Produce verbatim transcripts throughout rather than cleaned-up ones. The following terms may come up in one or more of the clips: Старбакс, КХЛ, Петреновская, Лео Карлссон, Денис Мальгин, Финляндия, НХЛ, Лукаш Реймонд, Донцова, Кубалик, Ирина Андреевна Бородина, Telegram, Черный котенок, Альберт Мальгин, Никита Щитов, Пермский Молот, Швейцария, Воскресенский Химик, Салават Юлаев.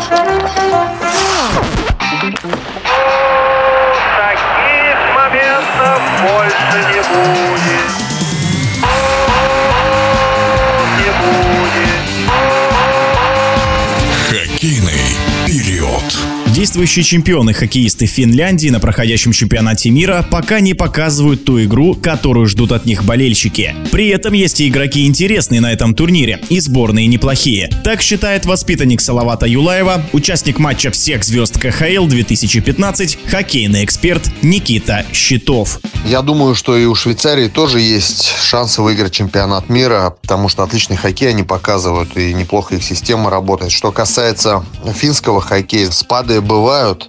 Таких моментов больше не будет. Не будет. Хоккейный период. Действующие чемпионы хоккеисты Финляндии на проходящем чемпионате мира пока не показывают ту игру, которую ждут от них болельщики. При этом есть и игроки интересные на этом турнире, и сборные неплохие. Так считает воспитанник Салавата Юлаева, участник матча всех звезд ка ха эл две тысячи пятнадцать, хоккейный эксперт Никита Щитов. Я думаю, что и у Швейцарии тоже есть шансы выиграть чемпионат мира, потому что отличный хоккей они показывают, и неплохо их система работает. Что касается финского хоккея, спады бывают.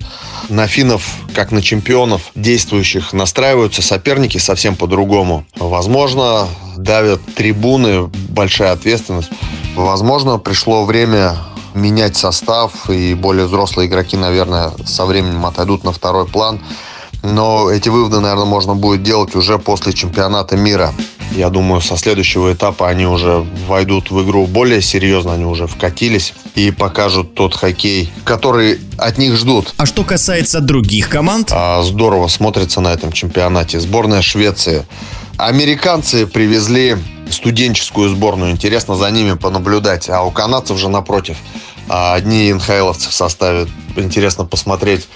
На финнов, как на чемпионов действующих, настраиваются соперники совсем по-другому. Возможно, давят трибуны, большая ответственность. Возможно, пришло время менять состав, и более взрослые игроки, наверное, со временем отойдут на второй план. Но эти выводы, наверное, можно будет делать уже после чемпионата мира. Я думаю, со следующего этапа они уже войдут в игру более серьезно, они уже вкатились и покажут тот хоккей, который от них ждут. А что касается других команд? Здорово смотрится на этом чемпионате сборная Швеции. Американцы привезли студенческую сборную, интересно за ними понаблюдать. А у канадцев же напротив, одни эн ха эловцы в составе, интересно посмотреть,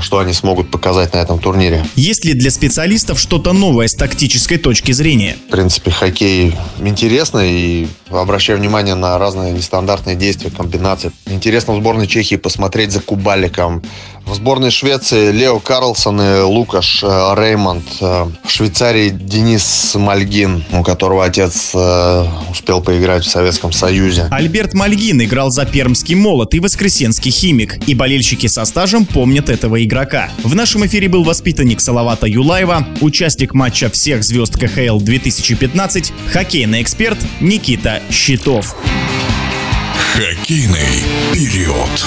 что они смогут показать на этом турнире. Есть ли для специалистов что-то новое с тактической точки зрения? В принципе, хоккей интересный, и обращаю внимание на разные нестандартные действия, комбинации. Интересно в сборной Чехии посмотреть за Кубаликом. В сборной Швеции Лео Карлссон и Лукаш Реймонд. В Швейцарии Денис Мальгин, у которого отец успел поиграть в Советском Союзе. Альберт Мальгин играл за Пермский Молот и Воскресенский Химик, и болельщики со стажем помнят этого игрока. В нашем эфире был воспитанник Салавата Юлаева, участник матча всех звезд ка ха эл две тысячи пятнадцать, хоккейный эксперт Никита Щитов. Хоккейный период.